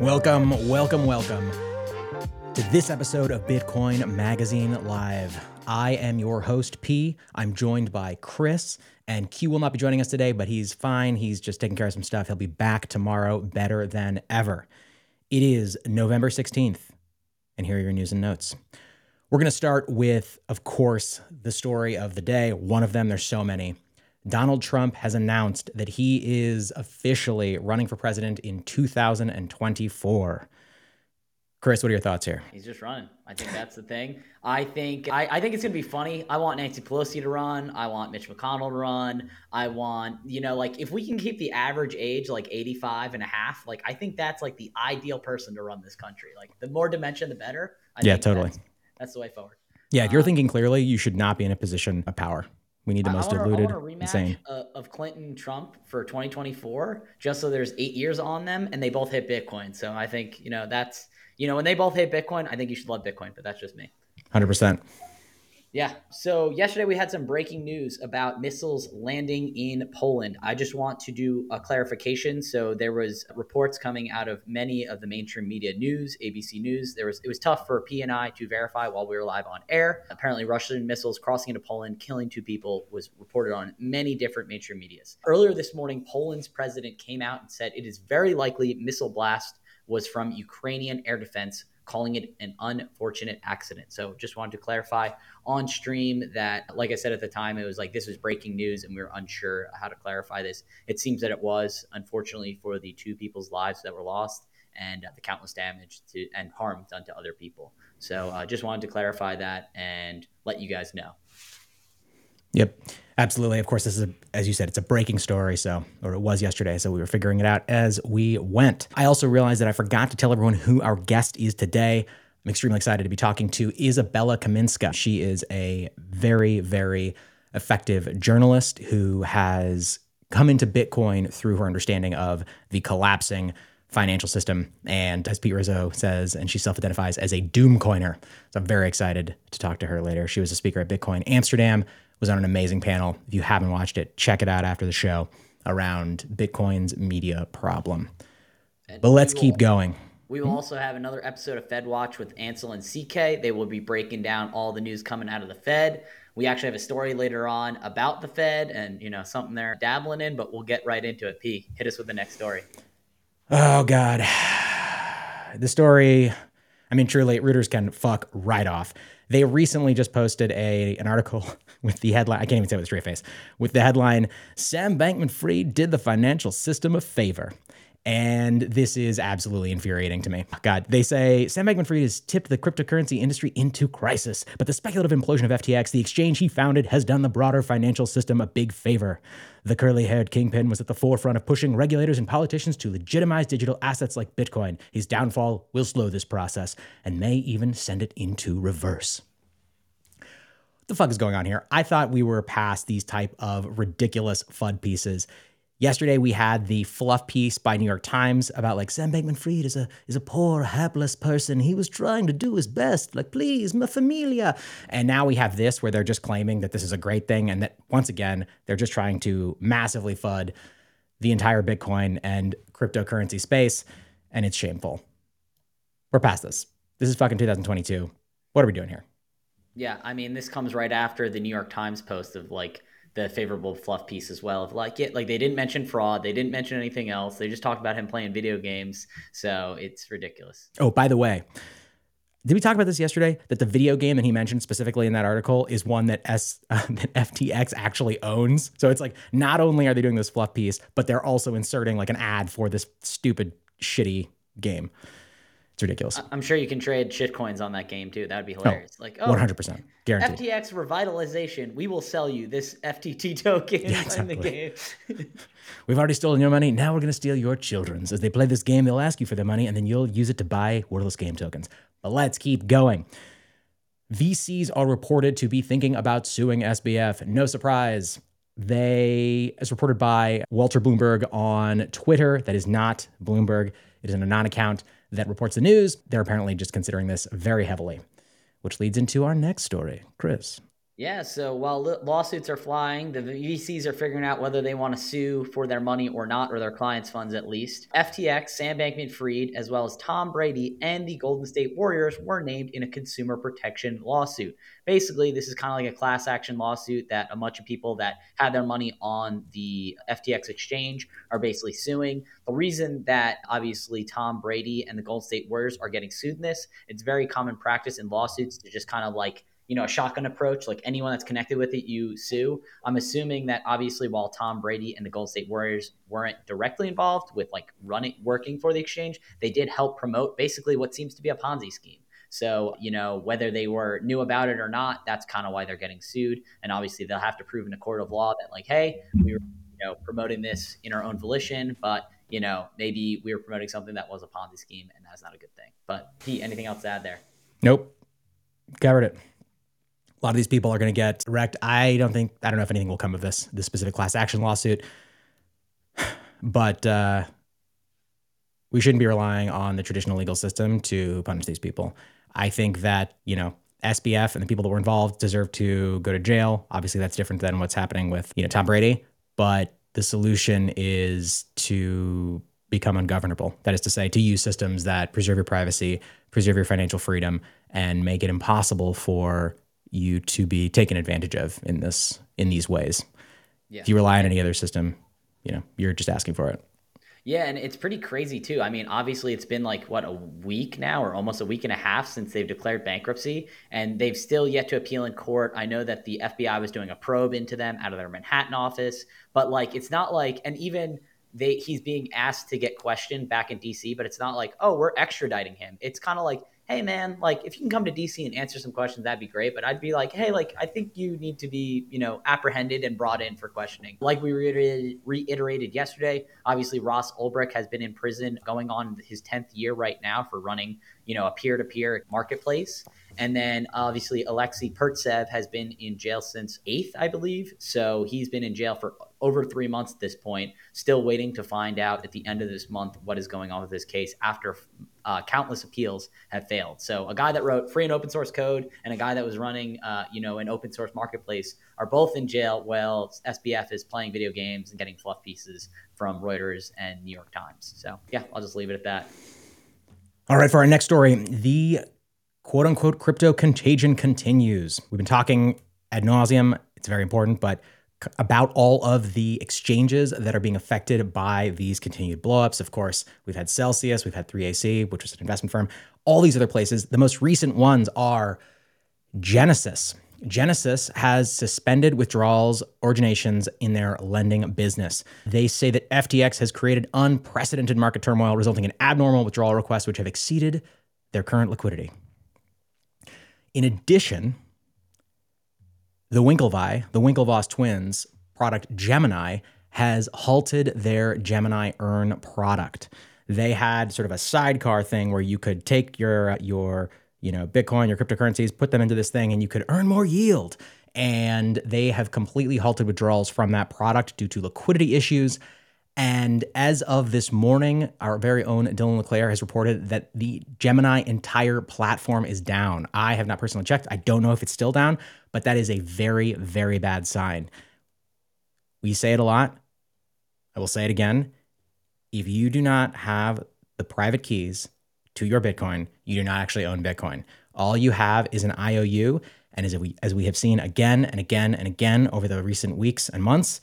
Welcome to this episode of Bitcoin Magazine Live. I am your host, P. I'm joined by Chris, and Q will not be joining us today, but he's fine. He's just taking care of some stuff. He'll be back tomorrow better than ever. It is November 16th, and here are your news and notes. We're going to start with, of course, the story of the day. One of them, there's so many. Donald Trump has announced that he is officially running for president in 2024. Chris, what are your thoughts here? He's just running. I think that's the thing. I think it's going to be funny. I want Nancy Pelosi to run. I want Mitch McConnell to run. I want, if we can keep the average age, 85 and a half, I think that's the ideal person to run this country. The more dimension, the better. I think totally. That's the way forward. Yeah. If you're thinking clearly, you should not be in a position of power. We need the most diluted, insane. Of Clinton Trump for 2024, just so there's 8 years on them and they both hit Bitcoin. So I think, that's, when they both hit Bitcoin, I think you should love Bitcoin, but that's just me. 100%. Yeah. So yesterday we had some breaking news about missiles landing in Poland. I just want to do a clarification. So there was reports coming out of many of the mainstream media news, ABC News. It was tough for P and I to verify while we were live on air. Apparently Russian missiles crossing into Poland, killing two people, was reported on many different mainstream medias. Earlier this morning, Poland's president came out and said it is very likely missile blast was from Ukrainian air defense, calling it an unfortunate accident. So just wanted to clarify on stream that, like I said at the time, it was this was breaking news and we were unsure how to clarify this. It seems that it was, unfortunately, for the two people's lives that were lost and the countless damage to and harm done to other people. So just wanted to clarify that and let you guys know. Yep, absolutely. Of course, this is, as you said, it's a breaking story. Or it was yesterday. So we were figuring it out as we went. I also realized that I forgot to tell everyone who our guest is today. I'm extremely excited to be talking to Isabella Kaminska. She is a very, very effective journalist who has come into Bitcoin through her understanding of the collapsing financial system. And as Pete Rizzo says, and she self-identifies as a doom coiner. So I'm very excited to talk to her later. She was a speaker at Bitcoin Amsterdam, was on an amazing panel. If you haven't watched it, check it out after the show around Bitcoin's media problem. But let's keep going. We will also have another episode of FedWatch with Ansel and CK. They will be breaking down all the news coming out of the Fed. We actually have a story later on about the Fed and, something they're dabbling in, but we'll get right into it. P, hit us with the next story. Oh, God. The story, truly, Reuters can fuck right off. They recently just posted an article with the headline, I can't even say it with a straight face, with the headline, Sam Bankman-Fried did the financial system a favor. And this is absolutely infuriating to me. God, they say, Sam Bankman-Fried has tipped the cryptocurrency industry into crisis, but the speculative implosion of FTX, the exchange he founded, has done the broader financial system a big favor. The curly-haired kingpin was at the forefront of pushing regulators and politicians to legitimize digital assets like Bitcoin. His downfall will slow this process and may even send it into reverse. What the fuck is going on here? I thought we were past these type of ridiculous FUD pieces. Yesterday, we had the fluff piece by New York Times about Sam Bankman-Fried is a poor, hapless person. He was trying to do his best. Please, my familia. And now we have this where they're just claiming that this is a great thing. And that once again, they're just trying to massively FUD the entire Bitcoin and cryptocurrency space. And it's shameful. We're past this. This is fucking 2022. What are we doing here? Yeah, this comes right after the New York Times post of the favorable fluff piece as well of they didn't mention fraud. They didn't mention anything else. They just talked about him playing video games. So it's ridiculous. Oh, by the way, did we talk about this yesterday? That the video game that he mentioned specifically in that article is one that that FTX actually owns. So it's not only are they doing this fluff piece, but they're also inserting an ad for this stupid, shitty game. It's ridiculous. I'm sure you can trade shitcoins on that game too. That would be hilarious. 100%. Guaranteed. FTX revitalization. We will sell you this FTT token in the game. We've already stolen your money. Now we're going to steal your children's. As they play this game, they'll ask you for their money and then you'll use it to buy worthless game tokens. But let's keep going. VCs are reported to be thinking about suing SBF. No surprise. They, as reported by Walter Bloomberg on Twitter, that is not Bloomberg. It is an anon account that reports the news. They're apparently just considering this very heavily, which leads into our next story. Chris, Yeah, so while lawsuits are flying, the VCs are figuring out whether they want to sue for their money or not, or their clients' funds at least. FTX, Sam Bankman-Fried, as well as Tom Brady and the Golden State Warriors were named in a consumer protection lawsuit. Basically, this is kind of like a class action lawsuit that a bunch of people that had their money on the FTX exchange are basically suing. The reason that obviously Tom Brady and the Golden State Warriors are getting sued in this, it's very common practice in lawsuits to just kind of like, you know, a shotgun approach, like anyone that's connected with it, you sue. I'm assuming that obviously while Tom Brady and the Golden State Warriors weren't directly involved with like working for the exchange, they did help promote basically what seems to be a Ponzi scheme. So, you know, whether they knew about it or not, that's kind of why they're getting sued. And obviously they'll have to prove in a court of law that like, hey, we were, you know, promoting this in our own volition, but you know, maybe we were promoting something that was a Ponzi scheme and that's not a good thing. But Pete, anything else to add there? Nope. Covered it. A lot of these people are going to get wrecked. I don't know if anything will come of this specific class action lawsuit, but we shouldn't be relying on the traditional legal system to punish these people. I think that, you know, SBF and the people that were involved deserve to go to jail. Obviously that's different than what's happening with, you know, Tom Brady, but the solution is to become ungovernable. That is to say, to use systems that preserve your privacy, preserve your financial freedom, and make it impossible for you to be taken advantage of in these ways. Yeah. If you rely on any other system, you know, you're just asking for it. Yeah, and it's pretty crazy too. I mean, obviously it's been like a week now, or almost a week and a half since they've declared bankruptcy, and they've still yet to appeal in court. I know that the FBI was doing a probe into them out of their Manhattan office, but like, it's not like, and even he's being asked to get questioned back in DC, but it's not like, oh, we're extraditing him. It's kind of like, hey man, like if you can come to DC and answer some questions, that'd be great. But I'd be like, hey, like I think you need to be, you know, apprehended and brought in for questioning. Like we reiterated yesterday, obviously Ross Ulbricht has been in prison going on his 10th year right now for running, you know, a peer-to-peer marketplace. And then obviously Alexey Pertsev has been in jail since 8th, I believe. So he's been in jail for over 3 months at this point, still waiting to find out at the end of this month what is going on with this case after countless appeals have failed. So a guy that wrote free and open source code and a guy that was running, you know, an open source marketplace are both in jail while SBF is playing video games and getting fluff pieces from Reuters and New York Times. So yeah, I'll just leave it at that. All right, for our next story, the quote unquote crypto contagion continues. We've been talking ad nauseum. It's very important, but about all of the exchanges that are being affected by these continued blowups. Of course, we've had Celsius, we've had 3AC, which was an investment firm, all these other places. The most recent ones are Genesis. Genesis has suspended withdrawals, originations in their lending business. They say that FTX has created unprecedented market turmoil, resulting in abnormal withdrawal requests, which have exceeded their current liquidity. In addition, the Winklevoss twins product Gemini has halted their Gemini Earn product. They had sort of a sidecar thing where you could take your you know, Bitcoin, your cryptocurrencies, put them into this thing and you could earn more yield. And they have completely halted withdrawals from that product due to liquidity issues. And as of this morning, our very own Dylan LeClaire has reported that the Gemini entire platform is down. I have not personally checked. I don't know if it's still down, but that is a very, very bad sign. We say it a lot. I will say it again. If you do not have the private keys to your Bitcoin, you do not actually own Bitcoin. All you have is an IOU. And as we have seen again and again and again over the recent weeks and months,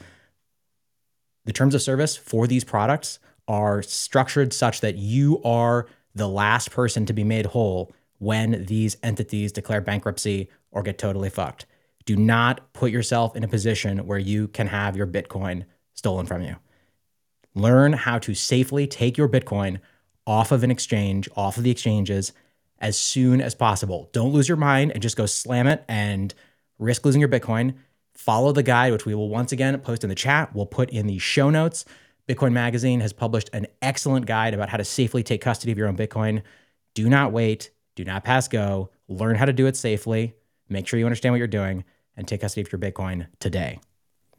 the terms of service for these products are structured such that you are the last person to be made whole when these entities declare bankruptcy or get totally fucked. Do not put yourself in a position where you can have your Bitcoin stolen from you. Learn how to safely take your Bitcoin off of an exchange, off of the exchanges as soon as possible. Don't lose your mind and just go slam it and risk losing your Bitcoin. Follow the guide, which we will once again post in the chat. We'll put in the show notes. Bitcoin Magazine has published an excellent guide about how to safely take custody of your own Bitcoin. Do not wait. Do not pass go. Learn how to do it safely. Make sure you understand what you're doing and take custody of your Bitcoin today.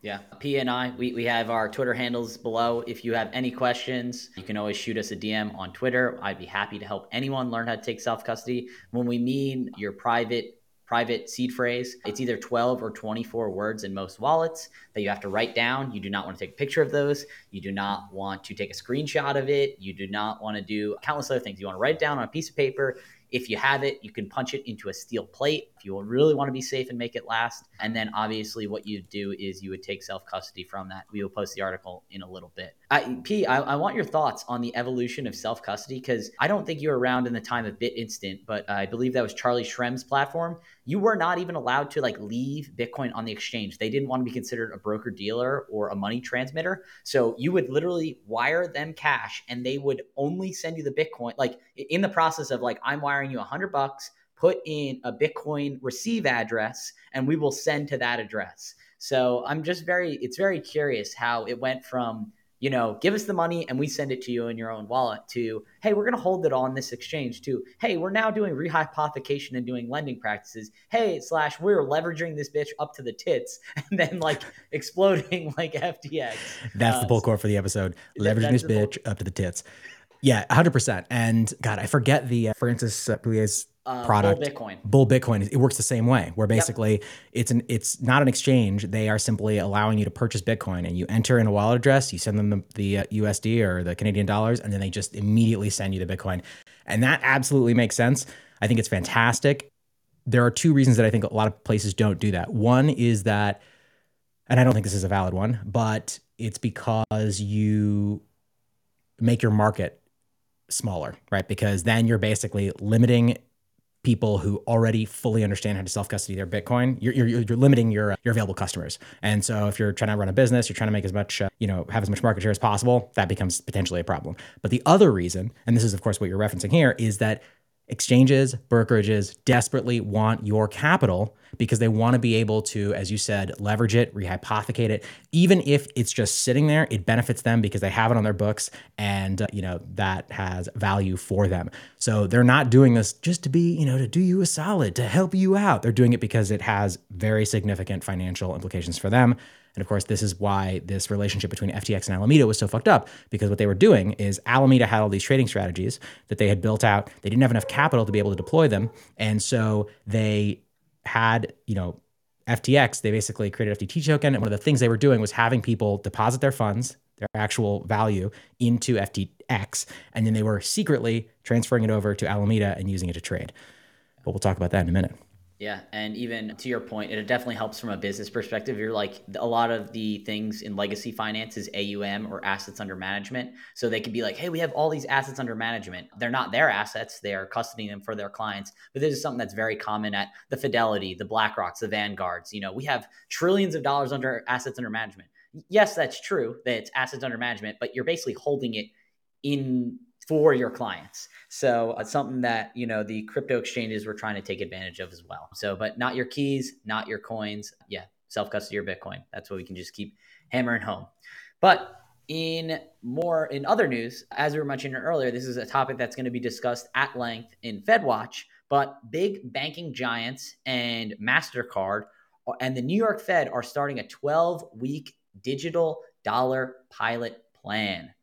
Yeah. P and I, we have our Twitter handles below. If you have any questions, you can always shoot us a DM on Twitter. I'd be happy to help anyone learn how to take self-custody. When we mean your private private seed phrase. It's either 12 or 24 words in most wallets that you have to write down. You do not want to take a picture of those. You do not want to take a screenshot of it. You do not want to do countless other things. You want to write it down on a piece of paper. If you have it, you can punch it into a steel plate if you really want to be safe and make it last. And then obviously what you do is you would take self-custody from that. We will post the article in a little bit. P, I want your thoughts on the evolution of self-custody, because I don't think you were around in the time of BitInstant, but I believe that was Charlie Shrem's platform. You were not even allowed to leave Bitcoin on the exchange. They didn't want to be considered a broker-dealer or a money transmitter. So you would literally wire them cash and they would only send you the Bitcoin, in the process of I'm wiring you $100, put in a Bitcoin receive address, and we will send to that address. So I'm just it's very curious how it went from, give us the money and we send it to you in your own wallet to, hey, we're going to hold it on this exchange, to, hey, we're now doing rehypothecation and doing lending practices. Hey, / we're leveraging this bitch up to the tits and then exploding like FTX. That's the pull core for the episode. Leveraging this bitch up to the tits. Yeah, 100%. And God, I forget the Francis Puglia's product. Bull Bitcoin. It works the same way, where basically it's not an exchange. They are simply allowing you to purchase Bitcoin, and you enter in a wallet address, you send them the USD or the Canadian dollars, and then they just immediately send you the Bitcoin. And that absolutely makes sense. I think it's fantastic. There are two reasons that I think a lot of places don't do that. One is that, and I don't think this is a valid one, but it's because you make your market smaller, right? Because then you're basically limiting people who already fully understand how to self-custody their Bitcoin. You're limiting your available customers. And so if you're trying to run a business, you're trying to make as much, have as much market share as possible, that becomes potentially a problem. But the other reason, and this is of course what you're referencing here, is that exchanges, brokerages desperately want your capital because they want to be able to, as you said, leverage it, rehypothecate it. Even if it's just sitting there, it benefits them because they have it on their books and, that has value for them. So they're not doing this just to be, to do you a solid, to help you out. They're doing it because it has very significant financial implications for them. And of course, this is why this relationship between FTX and Alameda was so fucked up, because what they were doing is Alameda had all these trading strategies that they had built out. They didn't have enough capital to be able to deploy them. And so they had, FTX, they basically created FTT token. And one of the things they were doing was having people deposit their funds, their actual value, into FTX. And then they were secretly transferring it over to Alameda and using it to trade. But we'll talk about that in a minute. Yeah. And even to your point, it definitely helps from a business perspective. You're a lot of the things in legacy finance is AUM, or assets under management. So they could be hey, we have all these assets under management. They're not their assets. They are custodying them for their clients. But this is something that's very common at the Fidelity, the BlackRocks, the Vanguards. We have trillions of dollars under assets under management. Yes, that's true that it's assets under management, but you're basically holding it in for your clients. So it's something that, the crypto exchanges were trying to take advantage of as well. So, but not your keys, not your coins. Yeah. Self-custody your Bitcoin. That's what we can just keep hammering home. But in other news, as we were mentioning earlier, this is a topic that's going to be discussed at length in FedWatch, but big banking giants and MasterCard and the New York Fed are starting a 12-week digital dollar pilot plan.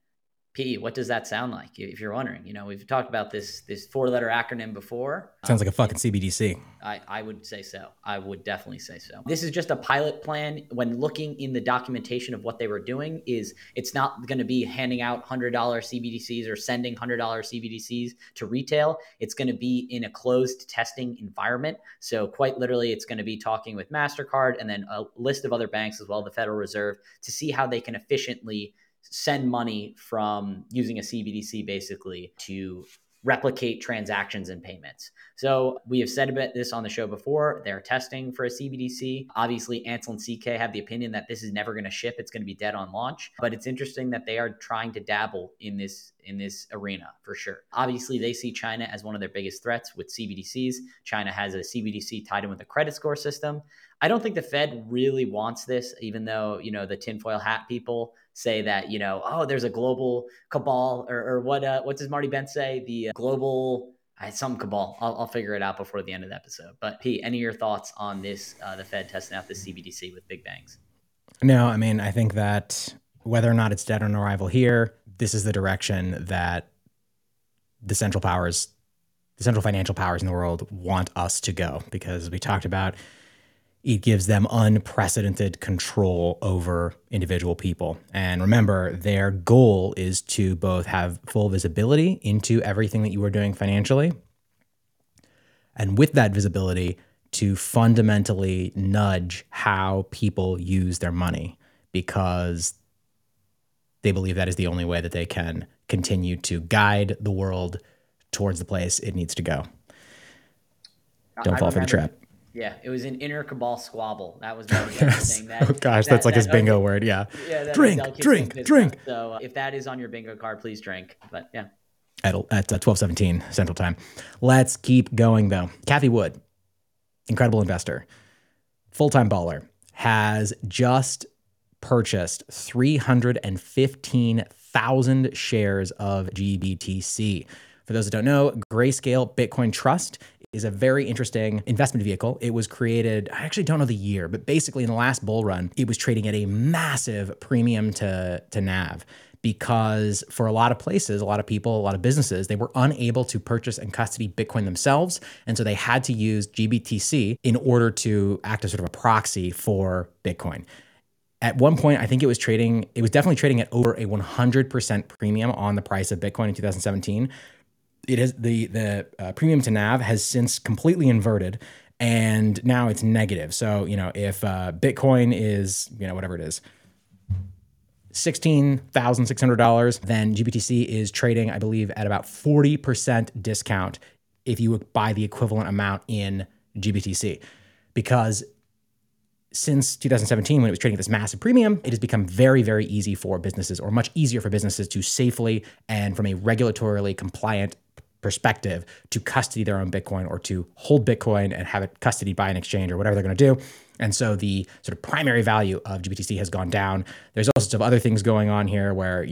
P, what does that sound like? If you're wondering, we've talked about this 4-letter acronym before. Sounds like a fucking CBDC. I would say so. I would definitely say so. This is just a pilot plan. When looking in the documentation of what they were doing, is it's not going to be handing out $100 CBDCs or sending $100 CBDCs to retail. It's going to be in a closed testing environment. So quite literally, it's going to be talking with MasterCard and then a list of other banks as well, the Federal Reserve, to see how they can efficiently send money from using a CBDC basically to replicate transactions and payments. So we have said about this on the show before. They're testing for a CBDC. Obviously, Ansel and CK have the opinion that this is never going to ship. It's going to be dead on launch. But it's interesting that they are trying to dabble in this arena for sure. Obviously, they see China as one of their biggest threats with CBDCs. China has a CBDC tied in with a credit score system. I don't think the Fed really wants this, even though, the tinfoil hat people say that, there's a global cabal or what does Marty Bent say? The global, some cabal. I'll figure it out before the end of the episode. But Pete, any of your thoughts on this, the Fed testing out the CBDC with big banks? No, I mean, I think that whether or not it's dead on arrival here, this is the direction that the central powers the central financial powers in the world want us to go, because we talked about it gives them unprecedented control over individual people. And remember, their goal is to both have full visibility into everything that you are doing financially, and with that visibility, to fundamentally nudge how people use their money, because they believe that is the only way that they can continue to guide the world towards the place it needs to go. Don't fall for the trap. Yeah, it was an inner cabal squabble. That was the thing. That, oh gosh, that's like his bingo word. Yeah. Drink. So if that is on your bingo card, please drink. But yeah. At 12:17 Central Time. Let's keep going though. Cathie Wood, incredible investor, full-time baller, has just purchased 315,000 shares of GBTC. For those that don't know, Grayscale Bitcoin Trust is a very interesting investment vehicle. It was created, I actually don't know the year, but basically in the last bull run, it was trading at a massive premium to NAV, because for a lot of places, a lot of people, a lot of businesses, they were unable to purchase and custody Bitcoin themselves. And so they had to use GBTC in order to act as sort of a proxy for Bitcoin. At one point, I think it was definitely trading at over a 100% premium on the price of Bitcoin in 2017. It is the premium to NAV has since completely inverted, and now it's negative. So, if Bitcoin is, whatever it is, $16,600, then GBTC is trading, I believe, at about 40% discount if you would buy the equivalent amount in GBTC, because since 2017, when it was trading at this massive premium, it has become very, very easy for businesses, or much easier for businesses, to safely and from a regulatorily compliant perspective to custody their own Bitcoin, or to hold Bitcoin and have it custodied by an exchange or whatever they're going to do. And so the sort of primary value of GBTC has gone down. There's all sorts of other things going on here where,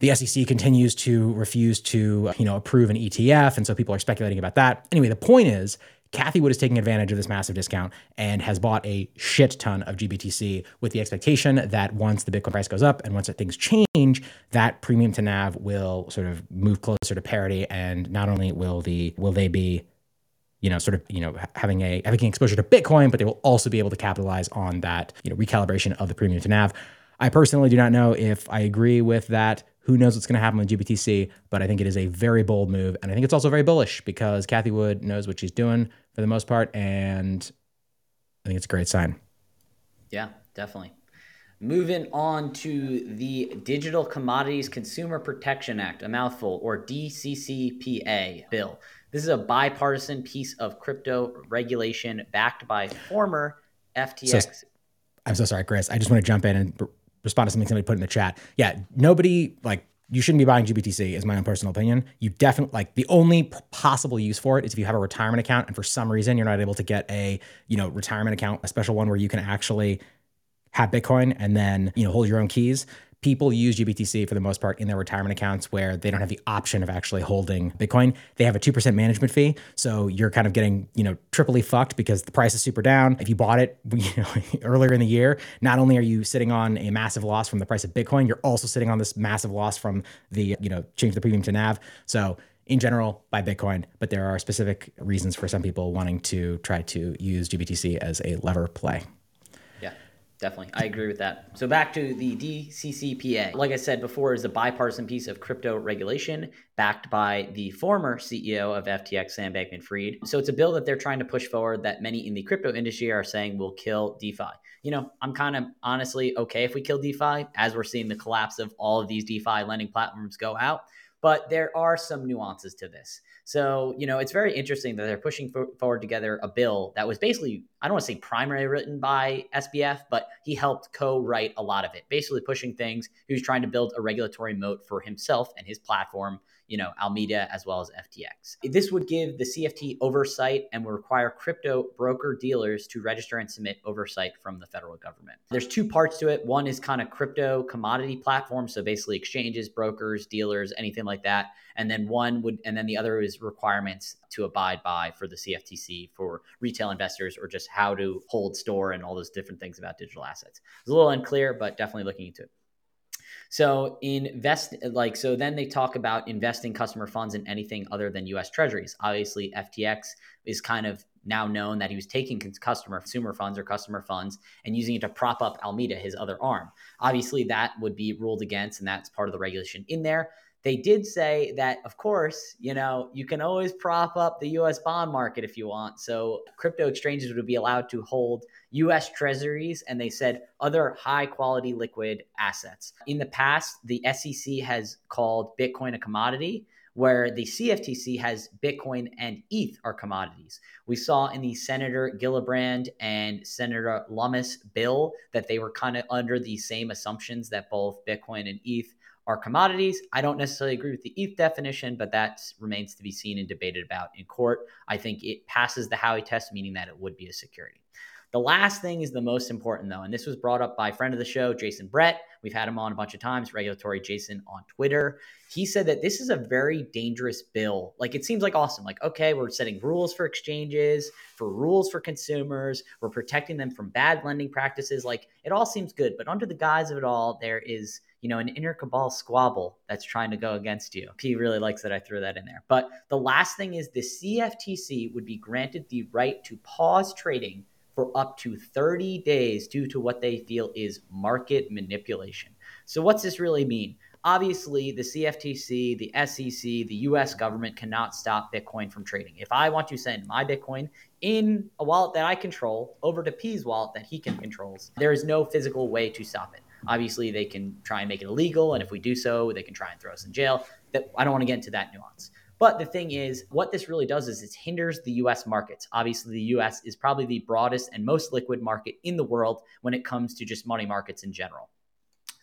the SEC continues to refuse to, approve an ETF. And so people are speculating about that. Anyway, the point is, Cathie Wood is taking advantage of this massive discount and has bought a shit ton of GBTC with the expectation that once the Bitcoin price goes up and once things change, that premium to NAV will sort of move closer to parity. And not only will they be, having exposure to Bitcoin, but they will also be able to capitalize on that, recalibration of the premium to NAV. I personally do not know if I agree with that. Who knows what's going to happen with GBTC, but I think it is a very bold move. And I think it's also very bullish, because Cathie Wood knows what she's doing for the most part. And I think it's a great sign. Yeah, definitely. Moving on to the Digital Commodities Consumer Protection Act, a mouthful, or DCCPA bill. This is a bipartisan piece of crypto regulation backed by former FTX. I'm so sorry, Chris. I just want to jump in and respond to something somebody put in the chat. Yeah, nobody, you shouldn't be buying GBTC, is my own personal opinion. You definitely, the only possible use for it is if you have a retirement account, and for some reason you're not able to get a, retirement account, a special one where you can actually have Bitcoin and then, hold your own keys. People use GBTC for the most part in their retirement accounts where they don't have the option of actually holding Bitcoin. They have a 2% management fee. So you're kind of getting, triply fucked, because the price is super down. If you bought it, earlier in the year, not only are you sitting on a massive loss from the price of Bitcoin, you're also sitting on this massive loss from the, change the premium to NAV. So in general, buy Bitcoin, but there are specific reasons for some people wanting to try to use GBTC as a lever play. Definitely. I agree with that. So back to the DCCPA. Like I said before, is a bipartisan piece of crypto regulation backed by the former CEO of FTX, Sam Bankman-Fried. So it's a bill that they're trying to push forward that many in the crypto industry are saying will kill DeFi. I'm kind of honestly okay if we kill DeFi, as we're seeing the collapse of all of these DeFi lending platforms go out. But there are some nuances to this. So, it's very interesting that they're pushing forward together a bill that was basically, I don't want to say primarily written by SBF, but he helped co-write a lot of it, basically pushing things. He was trying to build a regulatory moat for himself and his platform, Alameda as well as FTX. This would give the CFTC oversight and will require crypto broker dealers to register and submit oversight from the federal government. There's two parts to it. One is kind of crypto commodity platforms, so basically exchanges, brokers, dealers, anything like that. And then the other is requirements to abide by for the CFTC for retail investors, or just how to hold, store, and all those different things about digital assets. It's a little unclear, but definitely looking into it. So then they talk about investing customer funds in anything other than U.S. Treasuries. Obviously, FTX is kind of now known that he was taking consumer funds and using it to prop up Alameda, his other arm. Obviously, that would be ruled against, and that's part of the regulation in there. They did say that, of course, you can always prop up the U.S. bond market if you want. So crypto exchanges would be allowed to hold U.S. treasuries, and they said other high-quality liquid assets. In the past, the SEC has called Bitcoin a commodity, where the CFTC has Bitcoin and ETH are commodities. We saw in the Senator Gillibrand and Senator Lummis bill that they were kind of under the same assumptions that both Bitcoin and ETH are commodities. I don't necessarily agree with the ETH definition, but that remains to be seen and debated about in court. I think it passes the Howey test, meaning that it would be a security. The last thing is the most important, though, and this was brought up by a friend of the show, Jason Brett. We've had him on a bunch of times, Regulatory Jason on Twitter. He said that this is a very dangerous bill. It seems awesome. Okay, we're setting rules for exchanges, for rules for consumers. We're protecting them from bad lending practices. It all seems good, but under the guise of it all, there is an inner cabal squabble that's trying to go against you. He really likes that I threw that in there. But the last thing is the CFTC would be granted the right to pause trading for up to 30 days due to what they feel is market manipulation. So what's this really mean? Obviously, the CFTC, the SEC, the U.S. government cannot stop Bitcoin from trading. If I want to send my Bitcoin in a wallet that I control over to P's wallet that he controls, there is no physical way to stop it. Obviously, they can try and make it illegal, and if we do so, they can try and throw us in jail. I don't want to get into that nuance. But the thing is, what this really does is it hinders the U.S. markets. Obviously, the U.S. is probably the broadest and most liquid market in the world when it comes to just money markets in general.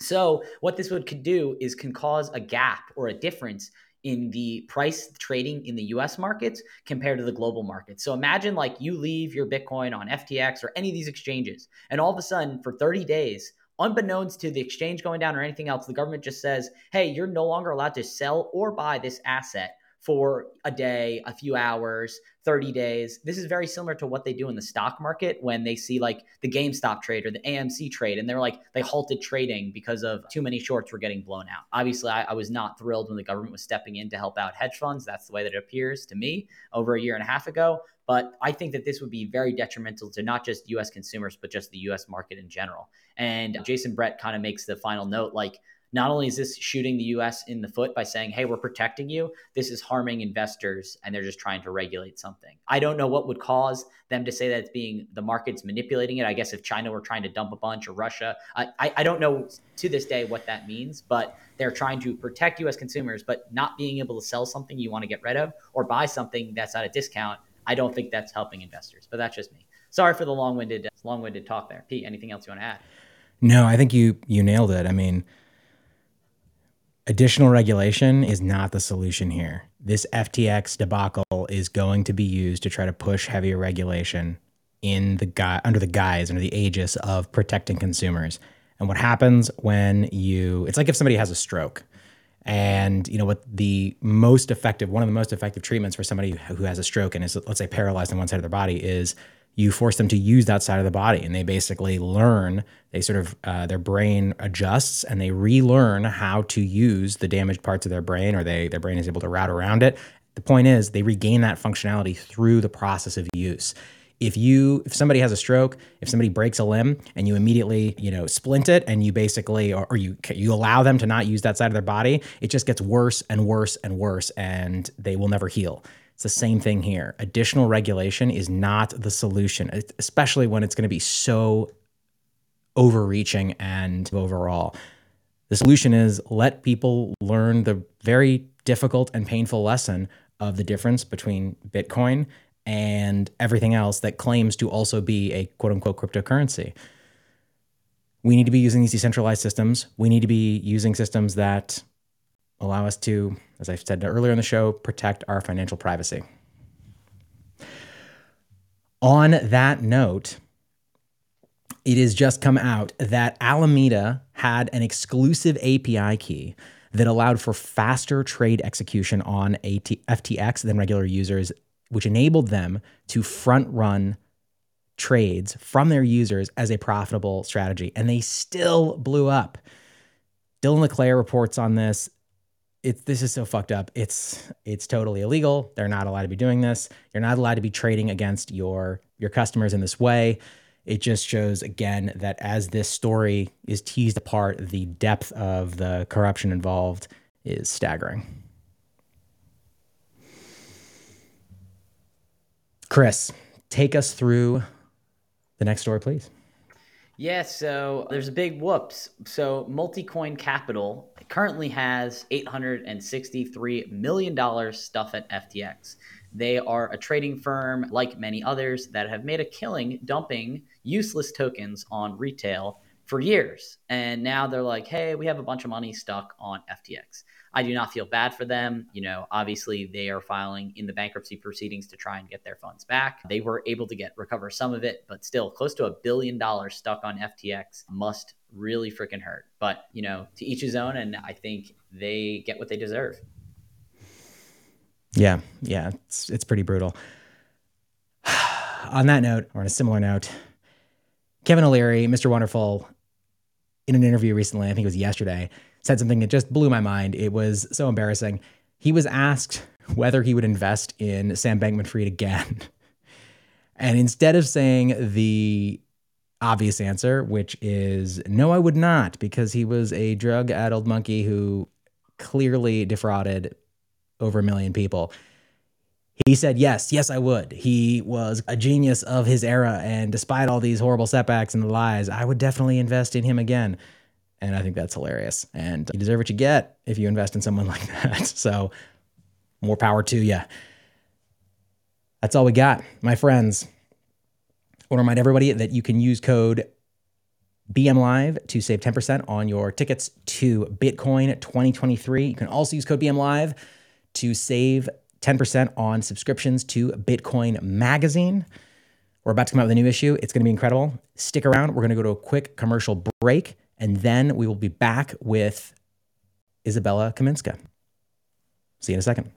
So what this could do is can cause a gap or a difference in the price trading in the U.S. markets compared to the global markets. So imagine you leave your Bitcoin on FTX or any of these exchanges, and all of a sudden for 30 days, unbeknownst to the exchange going down or anything else, the government just says, hey, you're no longer allowed to sell or buy this asset for a day, a few hours, 30 days. This is very similar to what they do in the stock market when they see the GameStop trade or the AMC trade, and they're they halted trading because of too many shorts were getting blown out. Obviously, I was not thrilled when the government was stepping in to help out hedge funds. That's the way that it appears to me over a year and a half ago. But I think that this would be very detrimental to not just U.S. consumers, but just the U.S. market in general. And Jason Brett kind of makes the final note, not only is this shooting the U.S. in the foot by saying, hey, we're protecting you, this is harming investors, and they're just trying to regulate something. I don't know what would cause them to say that it's being the market's manipulating it. I guess if China were trying to dump a bunch or Russia, I don't know to this day what that means, but they're trying to protect U.S. consumers, but not being able to sell something you want to get rid of or buy something that's at a discount, I don't think that's helping investors, but that's just me. Sorry for the long-winded talk there. Pete, anything else you want to add? No, I think you nailed it. I mean, additional regulation is not the solution here. This FTX debacle is going to be used to try to push heavier regulation under the aegis of protecting consumers. And what happens when it's like if somebody has a stroke, and what one of the most effective treatments for somebody who has a stroke and is, let's say, paralyzed on one side of their body is you force them to use that side of the body, and they basically learn, they sort of, their brain adjusts and they relearn how to use the damaged parts of their brain, or their brain is able to route around it. The point is they regain that functionality through the process of use. If somebody has a stroke, if somebody breaks a limb and you immediately, splint it and you basically, or you allow them to not use that side of their body, it just gets worse and worse and worse, and they will never heal. It's the same thing here. Additional regulation is not the solution, especially when it's going to be so overreaching and overall. The solution is let people learn the very difficult and painful lesson of the difference between Bitcoin and everything else that claims to also be a quote-unquote cryptocurrency. We need to be using these decentralized systems. We need to be using systems that allow us to, as I said earlier in the show, protect our financial privacy. On that note, it has just come out that Alameda had an exclusive API key that allowed for faster trade execution on FTX than regular users, which enabled them to front-run trades from their users as a profitable strategy. And they still blew up. Dylan LeClaire reports on this. This is so fucked up. It's totally illegal. They're not allowed to be doing this. You're not allowed to be trading against your customers in this way. It just shows, again, that as this story is teased apart, the depth of the corruption involved is staggering. Chris, take us through the next story, please. Yeah, so there's a big whoops. So Multicoin Capital currently has $863 million stuff at FTX. They are a trading firm, like many others, that have made a killing dumping useless tokens on retail for years. And now they're like, hey, we have a bunch of money stuck on FTX. I do not feel bad for them. You know, obviously they are filing in the bankruptcy proceedings to try and get their funds back. They were able to recover some of it, but still close to $1 billion stuck on FTX must really freaking hurt. But, you know, to each his own, and I think they get what they deserve. Yeah, it's pretty brutal. On that note, or on a similar note, Kevin O'Leary, Mr. Wonderful, in an interview recently, I think it was yesterday, said something that just blew my mind. It was so embarrassing. He was asked whether he would invest in Sam Bankman-Fried again. And instead of saying the obvious answer, which is, no, I would not, because he was a drug-addled monkey who clearly defrauded over 1 million people, he said, yes, I would. He was a genius of his era, and despite all these horrible setbacks and the lies, I would definitely invest in him again. And I think that's hilarious. And you deserve what you get if you invest in someone like that. So more power to you. That's all we got, my friends. I want to remind everybody that you can use code BMLive to save 10% on your tickets to Bitcoin 2023. You can also use code BMLive to save 10% on subscriptions to Bitcoin Magazine. We're about to come out with a new issue. It's going to be incredible. Stick around. We're going to go to a quick commercial break, and then we will be back with Isabella Kaminska. See you in a second.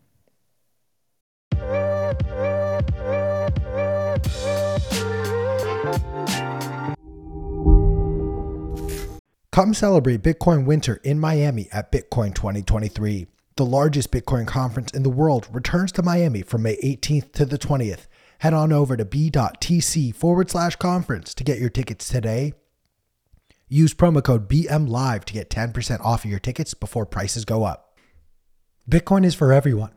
Come celebrate Bitcoin winter in Miami at Bitcoin 2023. The largest Bitcoin conference in the world returns to Miami from May 18th to the 20th. Head on over to b.tc/conference to get your tickets today. Use promo code BMLive to get 10% off of your tickets before prices go up. Bitcoin is for everyone,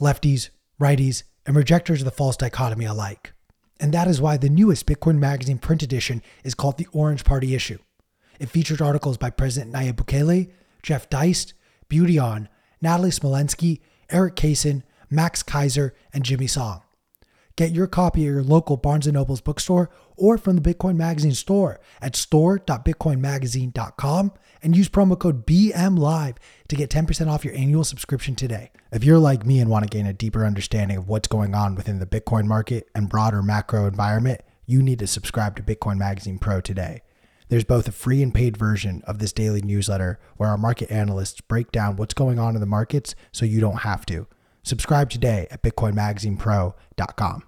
lefties, righties, and rejectors of the false dichotomy alike. And that is why the newest Bitcoin Magazine print edition is called the Orange Party Issue. It features articles by President Nayib Bukele, Jeff Deist, Beauty On, Natalie Smolensky, Eric Kaysen, Max Kaiser, and Jimmy Song. Get your copy at your local Barnes & Noble's bookstore or from the Bitcoin Magazine store at store.bitcoinmagazine.com and use promo code BMLive to get 10% off your annual subscription today. If you're like me and want to gain a deeper understanding of what's going on within the Bitcoin market and broader macro environment, you need to subscribe to Bitcoin Magazine Pro today. There's both a free and paid version of this daily newsletter where our market analysts break down what's going on in the markets so you don't have to. Subscribe today at bitcoinmagazinepro.com.